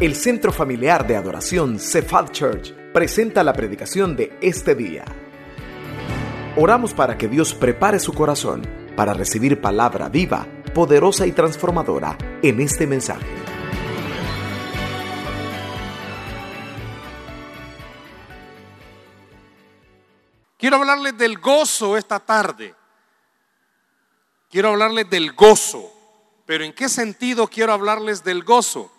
El Centro Familiar de Adoración Cephal Church presenta la predicación de este día. Oramos para que Dios prepare su corazón para recibir palabra viva, poderosa y transformadora en este mensaje. Quiero hablarles del gozo esta tarde. Quiero hablarles del gozo. Pero ¿en qué sentido quiero hablarles del gozo?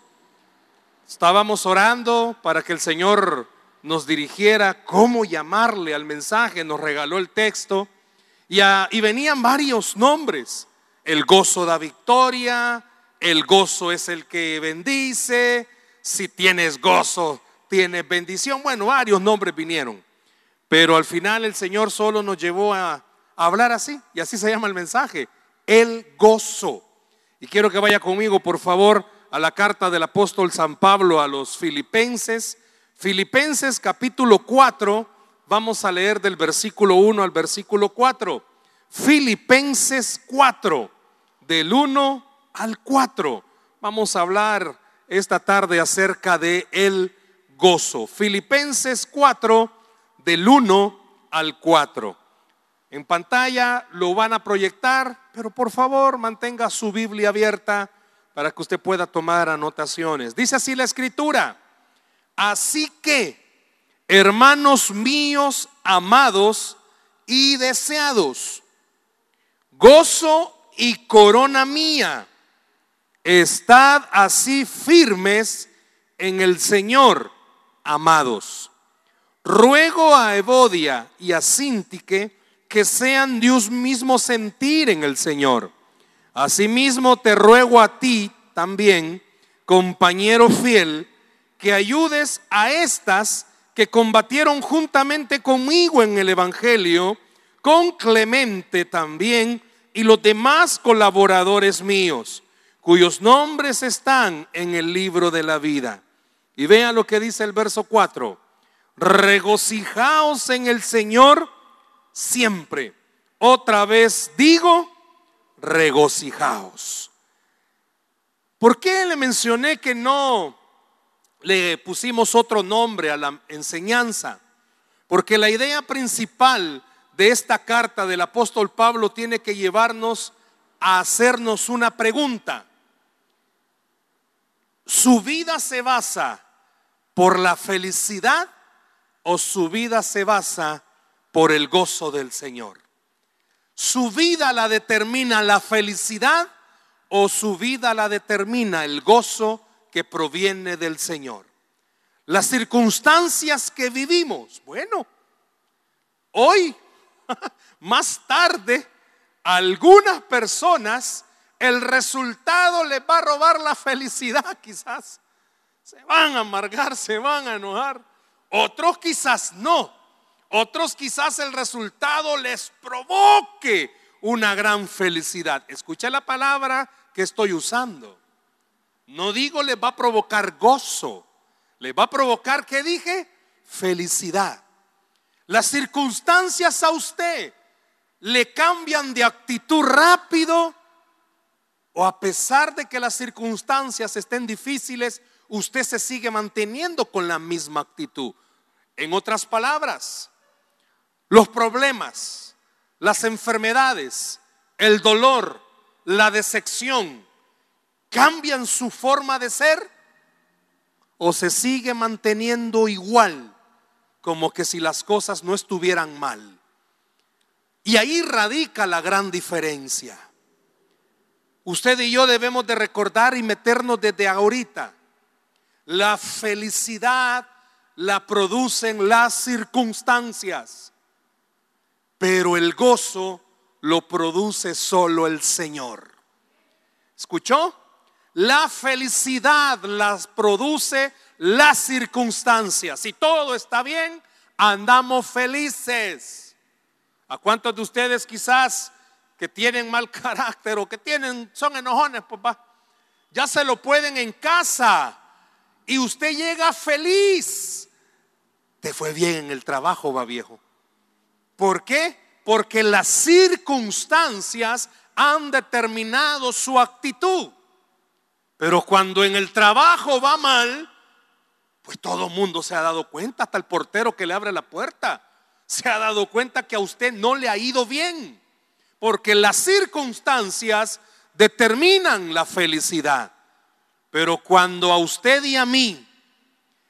Estábamos orando para que el Señor nos dirigiera cómo llamarle al mensaje. Nos regaló el texto y venían varios nombres. El gozo da victoria, el gozo es el que bendice, si tienes gozo, tienes bendición. Bueno, varios nombres vinieron, pero al final el Señor solo nos llevó a hablar así, y así se llama el mensaje, el gozo. Y quiero que vaya conmigo, por favor, a la carta del apóstol San Pablo a los Filipenses. Filipenses capítulo 4, vamos a leer del versículo 1 al versículo 4. Filipenses 4, del 1 al 4. Vamos a hablar esta tarde acerca de el gozo. Filipenses 4, del 1 al 4. En pantalla lo van a proyectar, pero por favor mantenga su Biblia abierta para que usted pueda tomar anotaciones. Dice así la Escritura: así que, hermanos míos amados y deseados, gozo y corona mía, estad así firmes en el Señor, amados. Ruego a Evodia y a Sintique que sean de un mismo sentir en el Señor. Asimismo te ruego a ti también, compañero fiel, que ayudes a estas que combatieron juntamente conmigo en el Evangelio, con Clemente también y los demás colaboradores míos, cuyos nombres están en el libro de la vida. Y vean lo que dice el verso 4: regocijaos en el Señor siempre. Otra vez digo, regocijaos. ¿Por qué le mencioné que no le pusimos otro nombre a la enseñanza? Porque la idea principal de esta carta del apóstol Pablo tiene que llevarnos a hacernos una pregunta. ¿Su vida se basa por la felicidad o su vida se basa por el gozo del Señor? ¿Su vida la determina la felicidad o su vida la determina el gozo que proviene del Señor? Las circunstancias que vivimos, bueno, hoy, más tarde, a algunas personas el resultado les va a robar la felicidad quizás. Se van a amargar, se van a enojar. Otros quizás no. Otros quizás el resultado les provoque una gran felicidad. Escucha la palabra que estoy usando. No digo les va a provocar gozo. Les va a provocar, ¿qué dije? Felicidad. Las circunstancias a usted le cambian de actitud rápido, o a pesar de que las circunstancias estén difíciles, usted se sigue manteniendo con la misma actitud. En otras palabras, los problemas, las enfermedades, el dolor, la decepción, ¿cambian su forma de ser? ¿O se sigue manteniendo igual, como que si las cosas no estuvieran mal? Y ahí radica la gran diferencia. Usted y yo debemos de recordar y meternos desde ahorita. La felicidad la producen las circunstancias, pero el gozo lo produce solo el Señor. ¿Escuchó? La felicidad las produce las circunstancias. Si todo está bien, andamos felices. ¿A cuántos de ustedes quizás que tienen mal carácter o que son enojones, papá, ya se lo pueden en casa y usted llega feliz? Te fue bien en el trabajo, va, viejo. ¿Por qué? Porque las circunstancias han determinado su actitud. Pero cuando en el trabajo va mal, Pues todo el mundo se ha dado cuenta, hasta el portero que le abre la puerta se ha dado cuenta que a usted no le ha ido bien, porque las circunstancias determinan la felicidad. Pero cuando a usted y a mí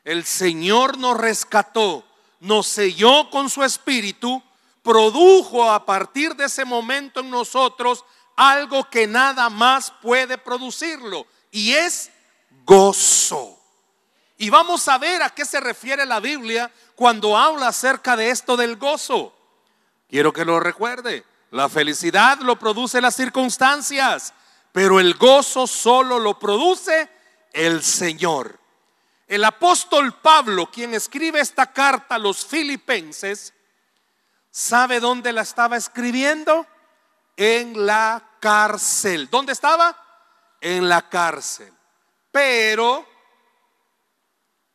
el Señor nos rescató, nos selló con su espíritu, produjo a partir de ese momento en nosotros algo que nada más puede producirlo, y es gozo. Y vamos a ver a qué se refiere la Biblia cuando habla acerca de esto del gozo. Quiero que lo recuerde: la felicidad lo produce las circunstancias, pero el gozo solo lo produce el Señor. El apóstol Pablo, quien escribe esta carta a los filipenses, ¿sabe dónde la estaba escribiendo? En la cárcel. ¿Dónde estaba? En la cárcel. Pero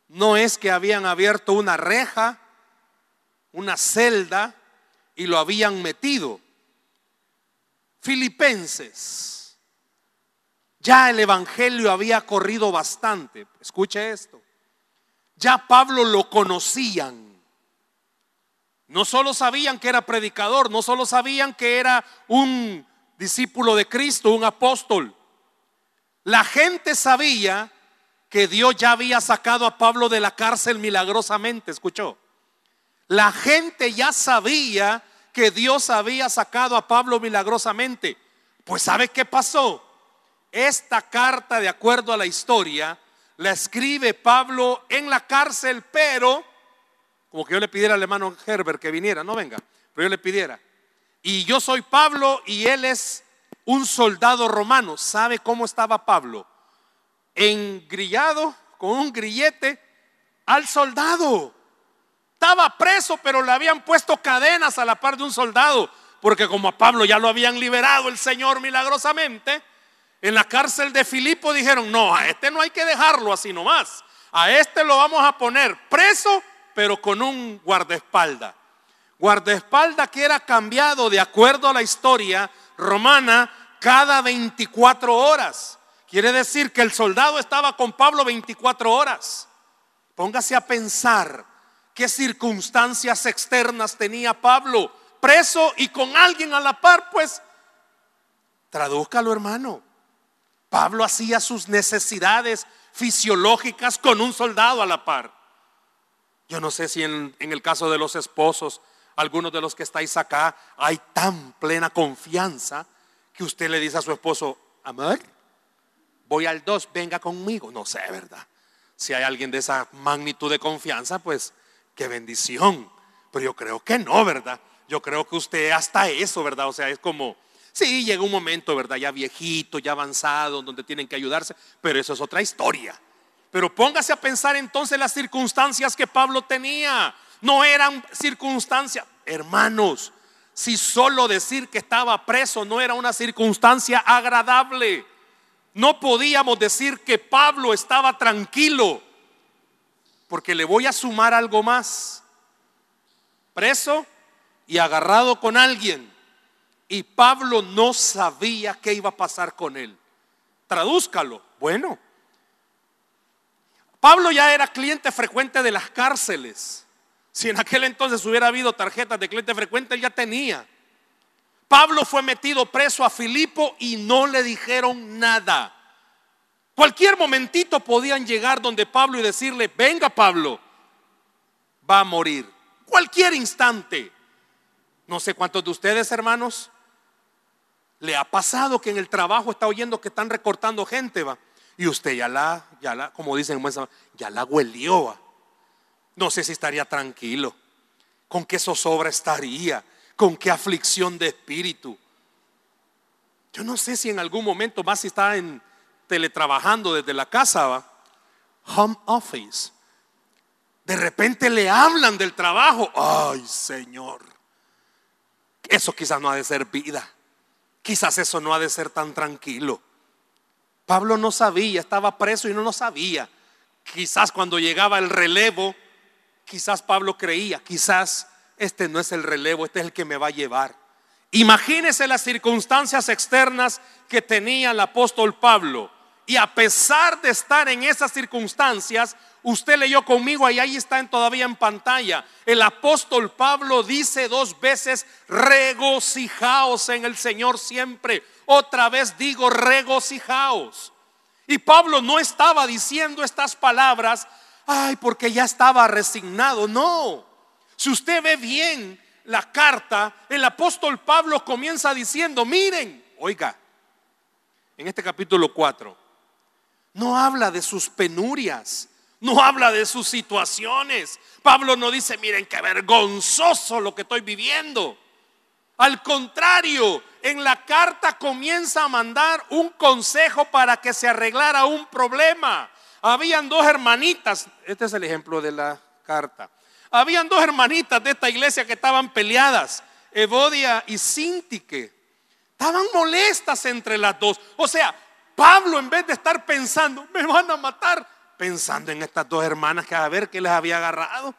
no es que habían abierto una reja, una celda, y lo habían metido. Filipenses, ya el evangelio había corrido bastante. Escuche esto: ya Pablo lo conocían. No solo sabían que era predicador, no solo sabían que era un discípulo de Cristo, un apóstol. La gente sabía que Dios ya había sacado a Pablo de la cárcel milagrosamente. ¿Escuchó? La gente ya sabía que Dios había sacado a Pablo milagrosamente. Pues ¿sabe qué pasó? Esta carta, de acuerdo a la historia, la escribe Pablo en la cárcel, pero como que yo le pidiera al hermano Herbert que viniera, no venga, pero yo le pidiera. Y yo soy Pablo y él es un soldado romano. ¿Sabe cómo estaba Pablo? Engrillado con un grillete al soldado. Estaba preso, pero le habían puesto cadenas a la par de un soldado, porque como a Pablo ya lo habían liberado el Señor milagrosamente, en la cárcel de Filipo dijeron: no, a este no hay que dejarlo así nomás, a este lo vamos a poner preso, pero con un guardaespaldas. Guardaespaldas que era cambiado, de acuerdo a la historia romana, cada 24 horas. Quiere decir que el soldado estaba con Pablo 24 horas. Póngase a pensar qué circunstancias externas tenía Pablo, preso y con alguien a la par. Pues tradúzcalo, hermano. Pablo hacía sus necesidades fisiológicas con un soldado a la par. Yo no sé si en el caso de los esposos, algunos de los que estáis acá, hay tan plena confianza que usted le dice a su esposo: amor, voy al 2, venga conmigo. No sé, ¿verdad? Si hay alguien de esa magnitud de confianza, pues qué bendición. Pero yo creo que no, ¿verdad? Yo creo que usted hasta eso, ¿verdad? O sea, es como... sí, llega un momento, ¿verdad?, ya viejito, ya avanzado, donde tienen que ayudarse, pero eso es otra historia. Pero póngase a pensar entonces las circunstancias que Pablo tenía. No eran circunstancias, hermanos, si solo decir que estaba preso no era una circunstancia agradable. No podíamos decir que Pablo estaba tranquilo, porque le voy a sumar algo más: preso y agarrado con alguien. Y Pablo no sabía qué iba a pasar con él. Tradúzcalo. Bueno, Pablo ya era cliente frecuente de las cárceles. Si en aquel entonces hubiera habido tarjetas de cliente frecuente, él ya tenía. Pablo fue metido preso a Filipo y no le dijeron nada. Cualquier momentito podían llegar donde Pablo y decirle: venga, Pablo, va a morir. Cualquier instante. No sé cuántos de ustedes, hermanos, le ha pasado que en el trabajo está oyendo que están recortando gente, va, y usted ya la, como dicen, ya la huelió, va. No sé si estaría tranquilo, con qué zozobra estaría, con qué aflicción de espíritu. Yo no sé si en algún momento, más si está en teletrabajando desde la casa, va, home office, de repente le hablan del trabajo. Ay, Señor, eso quizás no ha de ser vida, quizás eso no ha de ser tan tranquilo. Pablo no sabía, estaba preso y no lo sabía. Quizás cuando llegaba el relevo, quizás Pablo creía: quizás este no es el relevo, este es el que me va a llevar. Imagínese las circunstancias externas que tenía el apóstol Pablo. Y a pesar de estar en esas circunstancias, usted leyó conmigo y ahí está todavía en pantalla. El apóstol Pablo dice 2 veces: regocijaos en el Señor siempre. Otra vez digo, regocijaos. Y Pablo no estaba diciendo estas palabras, ay, porque ya estaba resignado. No, si usted ve bien la carta, el apóstol Pablo comienza diciendo, miren, oiga, en este capítulo 4 no habla de sus penurias, no habla de sus situaciones. Pablo no dice, miren qué vergonzoso lo que estoy viviendo. Al contrario, en la carta comienza a mandar un consejo para que se arreglara un problema. Habían 2 hermanitas, este es el ejemplo de la carta. Habían 2 hermanitas de esta iglesia que estaban peleadas, Evodia y Sintique. Estaban molestas entre las 2. O sea, Pablo, en vez de estar pensando, me van a matar, pensando en estas 2 hermanas, que a ver qué les había agarrado.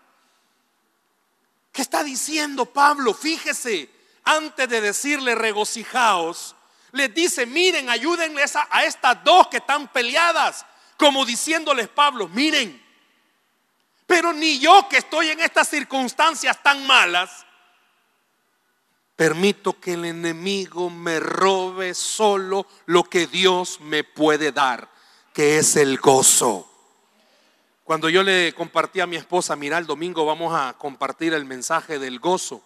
¿Qué está diciendo Pablo? Fíjese, antes de decirle regocijaos, les dice, miren, ayúdenles a estas 2 que están peleadas, como diciéndoles Pablo, miren, pero ni yo que estoy en estas circunstancias tan malas permito que el enemigo me robe solo lo que Dios me puede dar, que es el gozo. Cuando yo le compartí a mi esposa, mira, el domingo vamos a compartir el mensaje del gozo,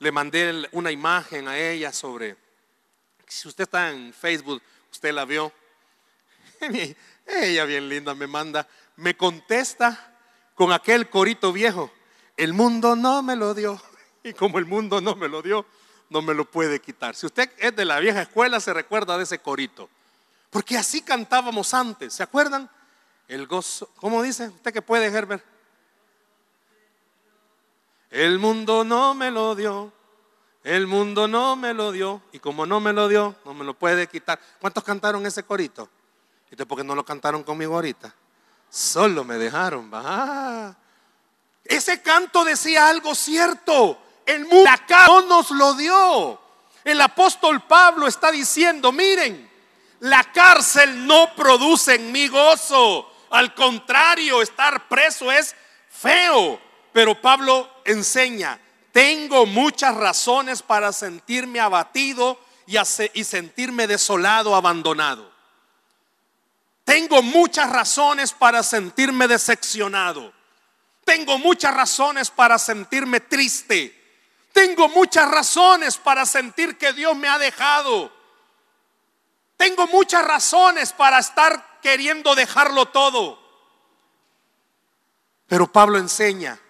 le mandé una imagen a ella sobre, si usted está en Facebook, usted la vio. Ella bien linda me manda, me contesta con aquel corito viejo, el mundo no me lo dio, y como el mundo no me lo dio, no me lo puede quitar. Si usted es de la vieja escuela, se recuerda de ese corito, porque así cantábamos antes, ¿se acuerdan? El gozo, ¿cómo dice? ¿Usted que puede, Herbert? El mundo no me lo dio, el mundo no me lo dio, y como no me lo dio, no me lo puede quitar. ¿Cuántos cantaron ese corito? Entonces, ¿por qué no lo cantaron conmigo ahorita? Solo me dejaron bajar. Ese canto decía algo cierto. El mundo acá no nos lo dio. El apóstol Pablo está diciendo, miren, la cárcel no produce en mí gozo. Al contrario, estar preso es feo. Pero Pablo enseña, tengo muchas razones para sentirme abatido y sentirme desolado, abandonado. Tengo muchas razones para sentirme decepcionado. Tengo muchas razones para sentirme triste. Tengo muchas razones para sentir que Dios me ha dejado. Tengo muchas razones para estar queriendo dejarlo todo. Pero Pablo enseña,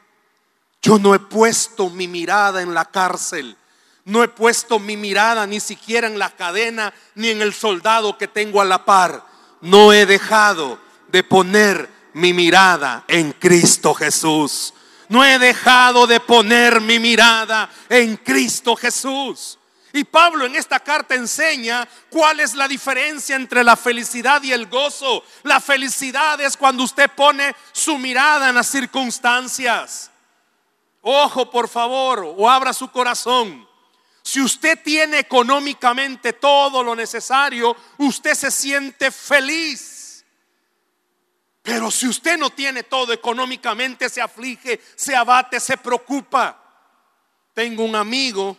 yo no he puesto mi mirada en la cárcel, no he puesto mi mirada ni siquiera en la cadena, ni en el soldado que tengo a la par. No he dejado de poner mi mirada en Cristo Jesús. No he dejado de poner mi mirada en Cristo Jesús. Y Pablo en esta carta enseña cuál es la diferencia entre la felicidad y el gozo. La felicidad es cuando usted pone su mirada en las circunstancias. Ojo, por favor, o abra su corazón. Si usted tiene económicamente todo lo necesario, usted se siente feliz. Pero si usted no tiene todo económicamente, se aflige, se abate, se preocupa. Tengo un amigo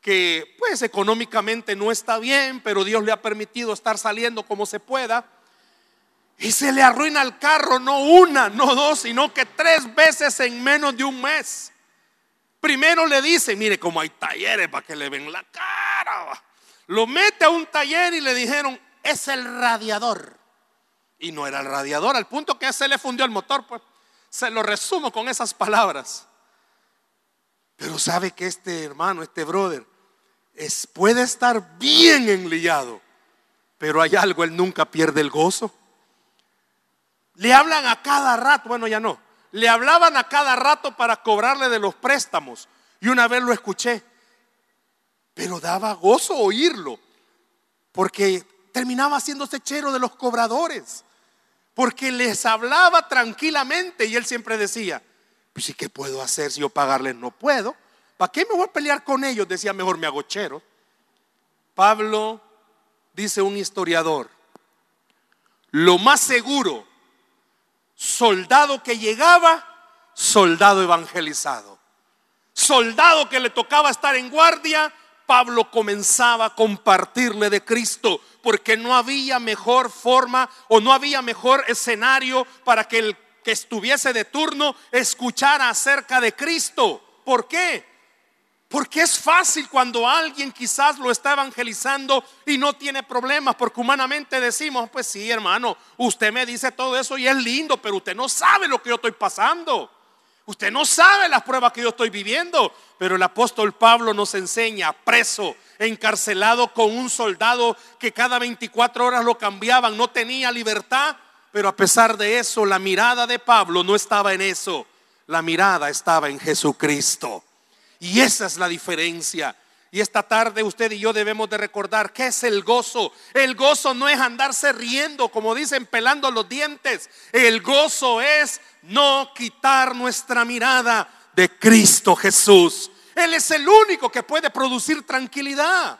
que pues económicamente no está bien, pero Dios le ha permitido estar saliendo como se pueda, y se le arruina el carro, no una, no dos, sino que 3 veces en menos de un mes. Primero le dice, mire, como hay talleres para que le ven la cara, lo mete a un taller y le dijeron, es el radiador, y no era el radiador, al punto que se le fundió el motor, pues. Se lo resumo con esas palabras. Pero sabe que este hermano, este brother, puede estar bien enlillado, pero hay algo, él nunca pierde el gozo. Le hablan a cada rato, bueno, ya no, le hablaban a cada rato para cobrarle de los préstamos. Y una vez lo escuché, pero daba gozo oírlo, porque terminaba haciéndose chero de los cobradores, porque les hablaba tranquilamente y él siempre decía, pues sí, ¿qué puedo hacer si yo pagarles no puedo? ¿Para qué me voy a pelear con ellos? Decía, mejor me hago chero. Pablo, dice un historiador, lo más seguro, soldado que llegaba, soldado evangelizado. Soldado que le tocaba estar en guardia, Pablo comenzaba a compartirle de Cristo, porque no había mejor forma o no había mejor escenario para que el que estuviese de turno escuchara acerca de Cristo. ¿Por qué? Porque es fácil cuando alguien quizás lo está evangelizando y no tiene problemas, porque humanamente decimos, pues sí, hermano, usted me dice todo eso y es lindo, pero usted no sabe lo que yo estoy pasando. Usted no sabe las pruebas que yo estoy viviendo. Pero el apóstol Pablo nos enseña, preso, encarcelado con un soldado que cada 24 horas lo cambiaban, no tenía libertad, pero a pesar de eso, la mirada de Pablo no estaba en eso. La mirada estaba en Jesucristo. Y esa es la diferencia. Y esta tarde usted y yo debemos de recordar qué es el gozo. El gozo no es andarse riendo, como dicen, pelando los dientes. El gozo es no quitar nuestra mirada de Cristo Jesús. Él es el único que puede producir tranquilidad.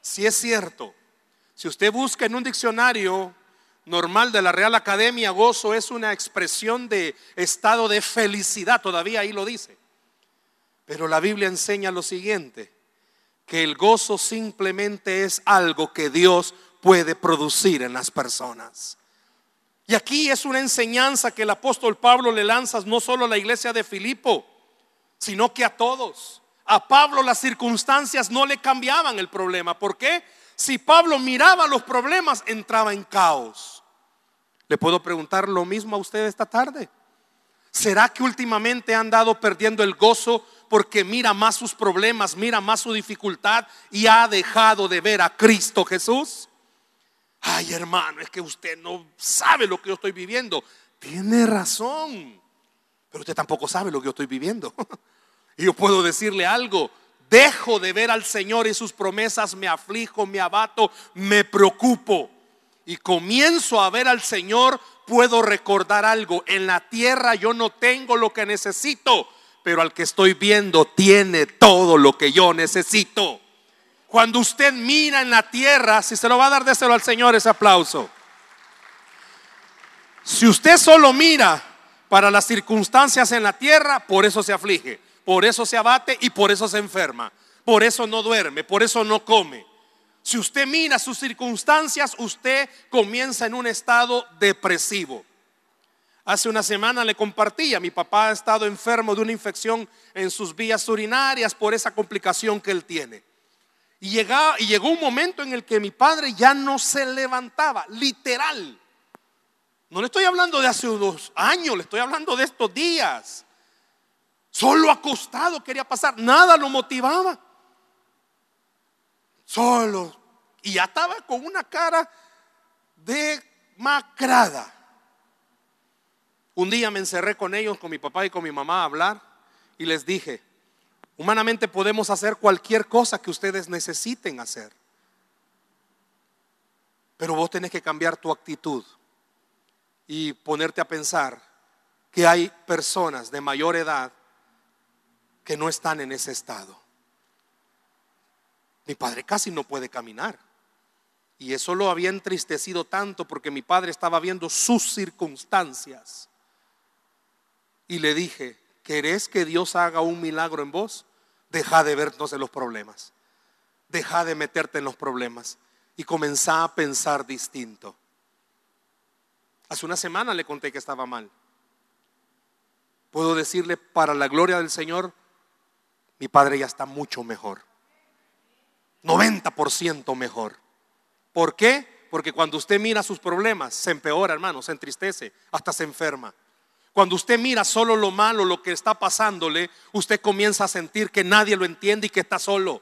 Si es cierto, si usted busca en un diccionario normal de la Real Academia, gozo es una expresión de estado de felicidad, todavía ahí lo dice. Pero la Biblia enseña lo siguiente, que el gozo simplemente es algo que Dios puede producir en las personas. Y aquí es una enseñanza que el apóstol Pablo le lanza no solo a la iglesia de Filipo, sino que a todos. A Pablo las circunstancias no le cambiaban el problema. ¿Por qué? Si Pablo miraba los problemas, entraba en caos. ¿Le puedo preguntar lo mismo a usted esta tarde? ¿Será que últimamente han andado perdiendo el gozo porque mira más sus problemas, mira más su dificultad y ha dejado de ver a Cristo Jesús? Ay, hermano, es que usted no sabe lo que yo estoy viviendo. Tiene razón, pero usted tampoco sabe lo que yo estoy viviendo. Y yo puedo decirle algo: dejo de ver al Señor y sus promesas, me aflijo, me abato, me preocupo. Y comienzo a ver al Señor, puedo recordar algo. En la tierra yo no tengo lo que necesito, pero al que estoy viendo tiene todo lo que yo necesito. Cuando usted mira en la tierra, si se lo va a dar, déselo al Señor ese aplauso. Si usted solo mira para las circunstancias en la tierra, por eso se aflige, por eso se abate y por eso se enferma, por eso no duerme, por eso no come. Si usted mira sus circunstancias, usted comienza en un estado depresivo. Hace una semana le compartía, mi papá ha estado enfermo de una infección en sus vías urinarias por esa complicación que él tiene. Y llegó un momento en el que mi padre ya no se levantaba, literal. No le estoy hablando de hace 2 años, le estoy hablando de estos días. Solo acostado quería pasar, nada lo motivaba. Solo, y ya estaba con una cara demacrada. Un día me encerré con ellos, con mi papá y con mi mamá, a hablar, y les dije: humanamente podemos hacer cualquier cosa que ustedes necesiten hacer, pero vos tenés que cambiar tu actitud y ponerte a pensar que hay personas de mayor edad que no están en ese estado. Mi padre casi no puede caminar, y eso lo había entristecido tanto porque mi padre estaba viendo sus circunstancias. Y le dije: ¿querés que Dios haga un milagro en vos? Deja de vernos en los problemas, deja de meterte en los problemas y comenzá a pensar distinto. Hace una semana le conté que estaba mal. Puedo decirle, para la gloria del Señor, mi padre ya está mucho mejor, 90% mejor. ¿Por qué? Porque cuando usted mira sus problemas, se empeora, hermano, se entristece, hasta se enferma. Cuando usted mira solo lo malo, lo que está pasándole, usted comienza a sentir que nadie lo entiende y que está solo.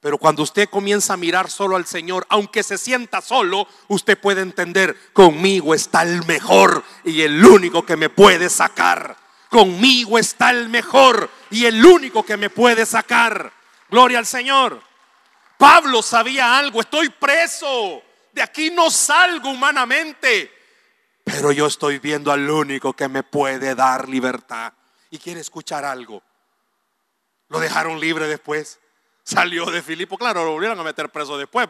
Pero cuando usted comienza a mirar solo al Señor, aunque se sienta solo, usted puede entender: conmigo está el mejor y el único que me puede sacar. Conmigo está el mejor y el único que me puede sacar. Gloria al Señor. Pablo sabía algo: estoy preso, de aquí no salgo humanamente, pero yo estoy viendo al único que me puede dar libertad. Y quiere escuchar algo: lo dejaron libre después, salió de Filipo. Claro, lo volvieron a meter preso después,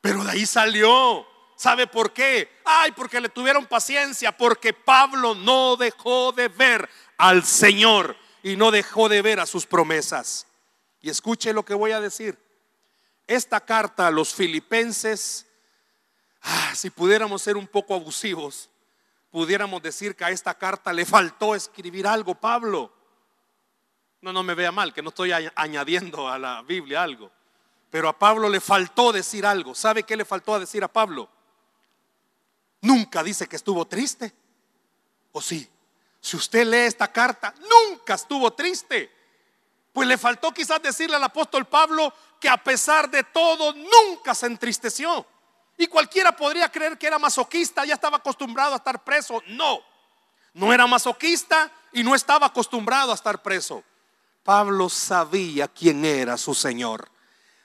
pero de ahí salió, ¿Sabe por qué? Ay, porque le tuvieron paciencia, porque Pablo no dejó de ver al Señor y no dejó de ver a sus promesas. Y escuche lo que voy a decir. Esta carta a los filipenses, si pudiéramos ser un poco abusivos, pudiéramos decir que a esta carta le faltó escribir algo, Pablo. No me vea mal, que no estoy añadiendo a la Biblia algo. Pero a Pablo le faltó decir algo. ¿Sabe qué le faltó a decir a Pablo? Nunca dice que estuvo triste. ¿O sí? Si usted lee esta carta, nunca estuvo triste. Pues le faltó quizás decirle al apóstol Pablo que a pesar de todo nunca se entristeció. Y cualquiera podría creer que era masoquista, ya estaba acostumbrado a estar preso. No era masoquista y no estaba acostumbrado a estar preso. Pablo sabía quién era su Señor.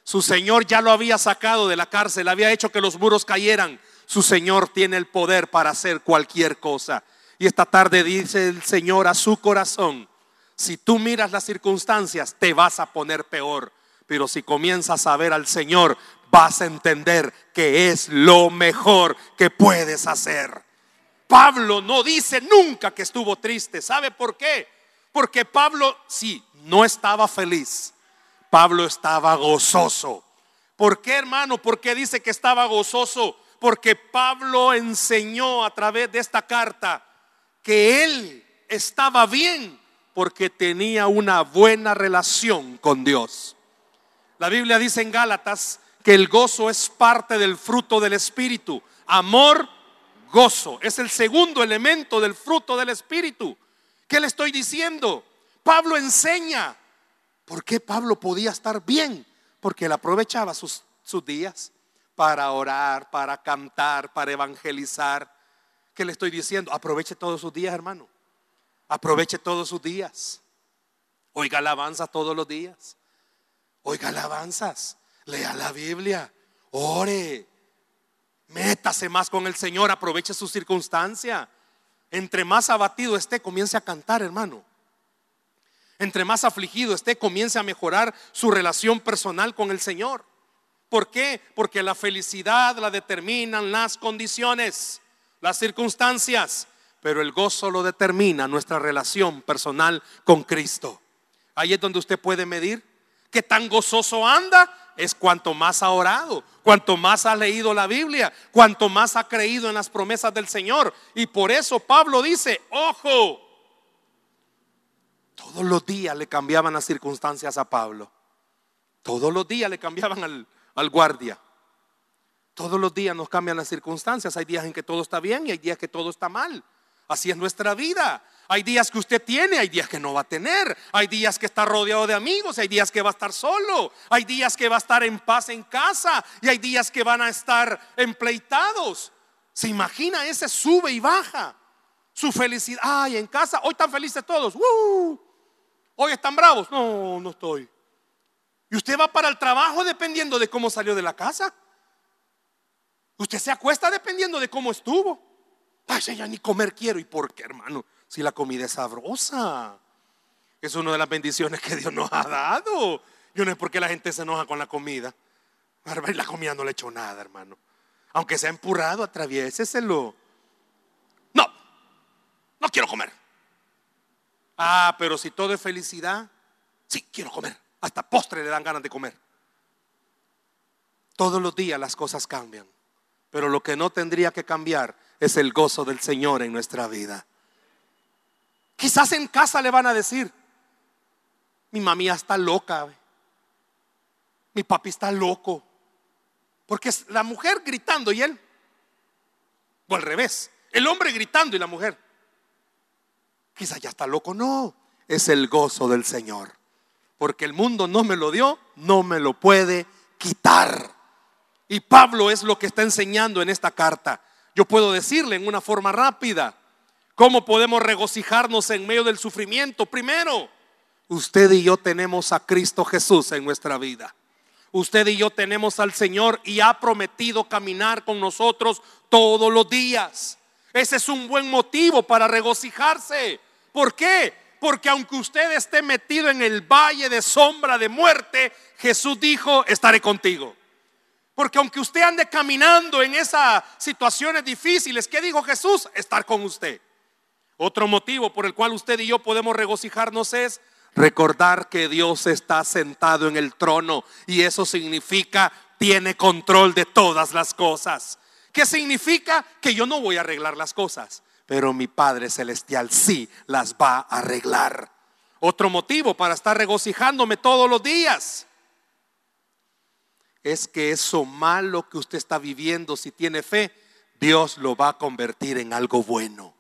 Su Señor ya lo había sacado de la cárcel, había hecho que los muros cayeran. Su Señor tiene el poder para hacer cualquier cosa. Y esta tarde dice el Señor a su corazón: si tú miras las circunstancias, te vas a poner peor. Pero si comienzas a ver al Señor, vas a entender que es lo mejor que puedes hacer. Pablo no dice nunca que estuvo triste. ¿Sabe por qué? Porque Pablo no estaba feliz. Pablo estaba gozoso. ¿Por qué, hermano? ¿Por qué dice que estaba gozoso? Porque Pablo enseñó a través de esta carta que él estaba bien porque tenía una buena relación con Dios. La Biblia dice en Gálatas que el gozo es parte del fruto del Espíritu. Amor, gozo. Es el segundo elemento del fruto del Espíritu. ¿Qué le estoy diciendo? Pablo enseña. ¿Por qué Pablo podía estar bien? Porque él aprovechaba sus días para orar, para cantar, para evangelizar. ¿Qué le estoy diciendo? Aproveche todos sus días, hermano. Aproveche todos sus días. Oiga alabanzas todos los días. Oiga alabanzas. Lea la Biblia, ore, métase más con el Señor, aproveche su circunstancia. Entre más abatido esté, comience a cantar, hermano. Entre más afligido esté, comience a mejorar su relación personal con el Señor. ¿Por qué? Porque la felicidad la determinan las condiciones, las circunstancias, pero el gozo lo determina nuestra relación personal con Cristo. Ahí es donde usted puede medir qué tan gozoso anda. Es cuanto más ha orado, cuanto más ha leído la Biblia, cuanto más ha creído en las promesas del Señor. Y por eso Pablo dice: ojo, todos los días le cambiaban las circunstancias a Pablo. Todos los días le cambiaban al guardia. Todos los días nos cambian las circunstancias. Hay días en que todo está bien y hay días que todo está mal. Así es nuestra vida. Hay días que usted tiene, hay días que no va a tener. Hay días que está rodeado de amigos, hay días que va a estar solo. Hay días que va a estar en paz en casa y hay días que van a estar empleitados. ¿Se imagina ese sube y baja? Su felicidad. Ay, en casa, hoy están felices todos. Hoy están bravos. No estoy. Y usted va para el trabajo dependiendo de cómo salió de la casa. Usted se acuesta dependiendo de cómo estuvo. Ay, ya ni comer quiero. ¿Y por qué, hermano? Si la comida es sabrosa. Es una de las bendiciones que Dios nos ha dado. Yo no sé por qué la gente se enoja con la comida. La comida no le echó nada, hermano. Aunque sea empurrado, atraviéseselo. No quiero comer. Ah, pero si todo es felicidad, sí, quiero comer. Hasta postre le dan ganas de comer. Todos los días las cosas cambian. Pero lo que no tendría que cambiar es el gozo del Señor en nuestra vida. Quizás en casa le van a decir: mi mami ya está loca, mi papi está loco. Porque es la mujer gritando y él, o al revés, el hombre gritando y la mujer. Quizás ya está loco. No, es el gozo del Señor. Porque el mundo no me lo dio, no me lo puede quitar. Y Pablo es lo que está enseñando en esta carta. Yo puedo decirle en una forma rápida: ¿cómo podemos regocijarnos en medio del sufrimiento? Primero, usted y yo tenemos a Cristo Jesús en nuestra vida. Usted y yo tenemos al Señor y ha prometido caminar con nosotros todos los días. Ese es un buen motivo para regocijarse. ¿Por qué? Porque aunque usted esté metido en el valle de sombra de muerte, Jesús dijo: estaré contigo. Porque aunque usted ande caminando en esas situaciones difíciles, ¿qué dijo Jesús? Estar con usted. Otro motivo por el cual usted y yo podemos regocijarnos es recordar que Dios está sentado en el trono, y eso significa tiene control de todas las cosas. ¿Qué significa? Que yo no voy a arreglar las cosas, pero mi Padre Celestial sí las va a arreglar. Otro motivo para estar regocijándome todos los días es que eso malo que usted está viviendo, si tiene fe, Dios lo va a convertir en algo bueno.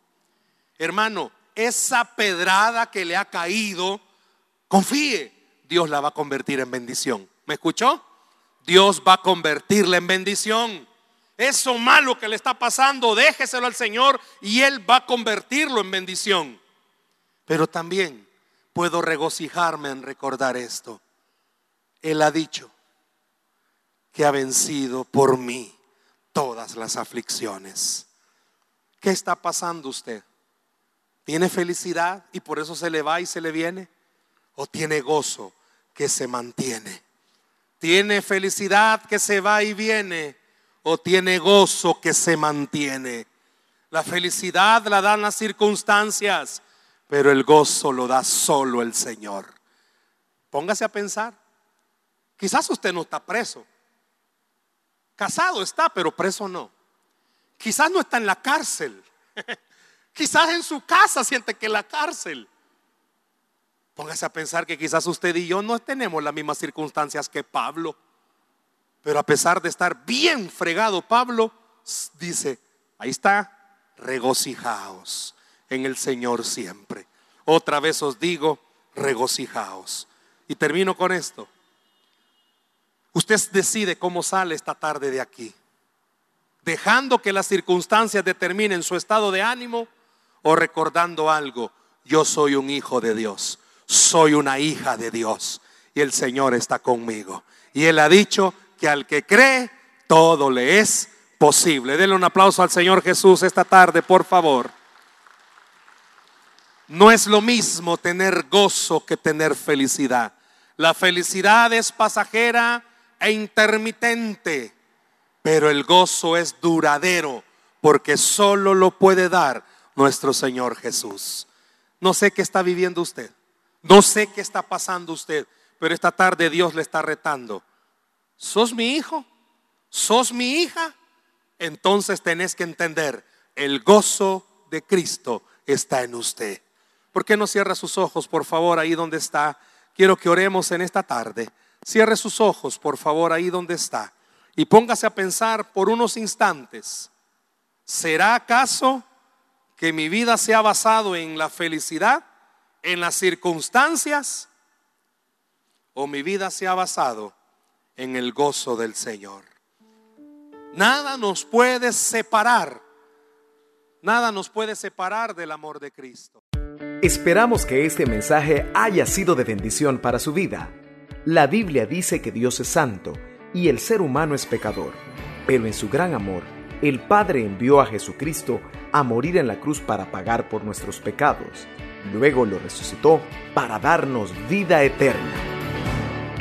Hermano, esa pedrada que le ha caído, confíe, Dios la va a convertir en bendición. ¿Me escuchó? Dios va a convertirla en bendición. Eso malo que le está pasando, déjeselo al Señor y Él va a convertirlo en bendición. Pero también puedo regocijarme en recordar esto: Él ha dicho que ha vencido por mí todas las aflicciones. ¿Qué está pasando usted? ¿Tiene felicidad y por eso se le va y se le viene? ¿O tiene gozo que se mantiene? ¿Tiene felicidad que se va y viene? ¿O tiene gozo que se mantiene? La felicidad la dan las circunstancias, pero el gozo lo da solo el Señor. Póngase a pensar. Quizás usted no está preso. Casado está, pero preso no. Quizás no está en la cárcel. Quizás en su casa siente que es la cárcel. Póngase a pensar que quizás usted y yo no tenemos las mismas circunstancias que Pablo. Pero a pesar de estar bien fregado, Pablo dice: ahí está, regocijaos en el Señor siempre. Otra vez os digo, regocijaos. Y termino con esto. Usted decide cómo sale esta tarde de aquí, dejando que las circunstancias determinen su estado de ánimo, o recordando algo: yo soy un hijo de Dios, soy una hija de Dios, y el Señor está conmigo, y Él ha dicho que al que cree todo le es posible. Denle un aplauso al Señor Jesús esta tarde, por favor. No es lo mismo tener gozo que tener felicidad. La felicidad es pasajera e intermitente, pero el gozo es duradero, porque solo lo puede dar nuestro Señor Jesús. No sé qué está viviendo usted, no sé qué está pasando usted, pero esta tarde Dios le está retando. ¿Sos mi hijo? ¿Sos mi hija? Entonces tenés que entender, el gozo de Cristo está en usted. ¿Por qué no cierra sus ojos, por favor, ahí donde está? Quiero que oremos en esta tarde. Cierre sus ojos, por favor, ahí donde está. Y póngase a pensar por unos instantes: ¿será acaso que mi vida se ha basado en la felicidad, en las circunstancias? ¿O mi vida se ha basado en el gozo del Señor? Nada nos puede separar. Nada nos puede separar del amor de Cristo. Esperamos que este mensaje haya sido de bendición para su vida. La Biblia dice que Dios es santo y el ser humano es pecador, pero en su gran amor, el Padre envió a Jesucristo a morir en la cruz para pagar por nuestros pecados. Luego lo resucitó para darnos vida eterna.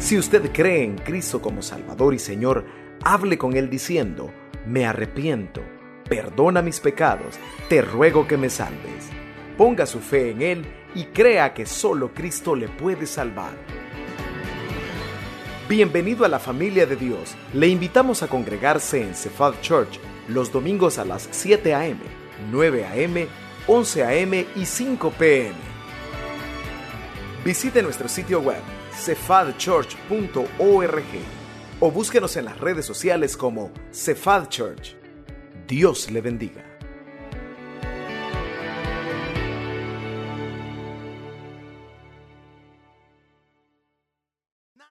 Si usted cree en Cristo como Salvador y Señor, hable con Él diciendo: me arrepiento, perdona mis pecados, te ruego que me salves. Ponga su fe en Él y crea que solo Cristo le puede salvar. Bienvenido a la familia de Dios. Le invitamos a congregarse en Cephal Church los domingos a las 7 a.m., 9 a.m., 11 a.m. y 5 p.m. Visite nuestro sitio web cefadchurch.org o búsquenos en las redes sociales como Cephal Church. Dios le bendiga.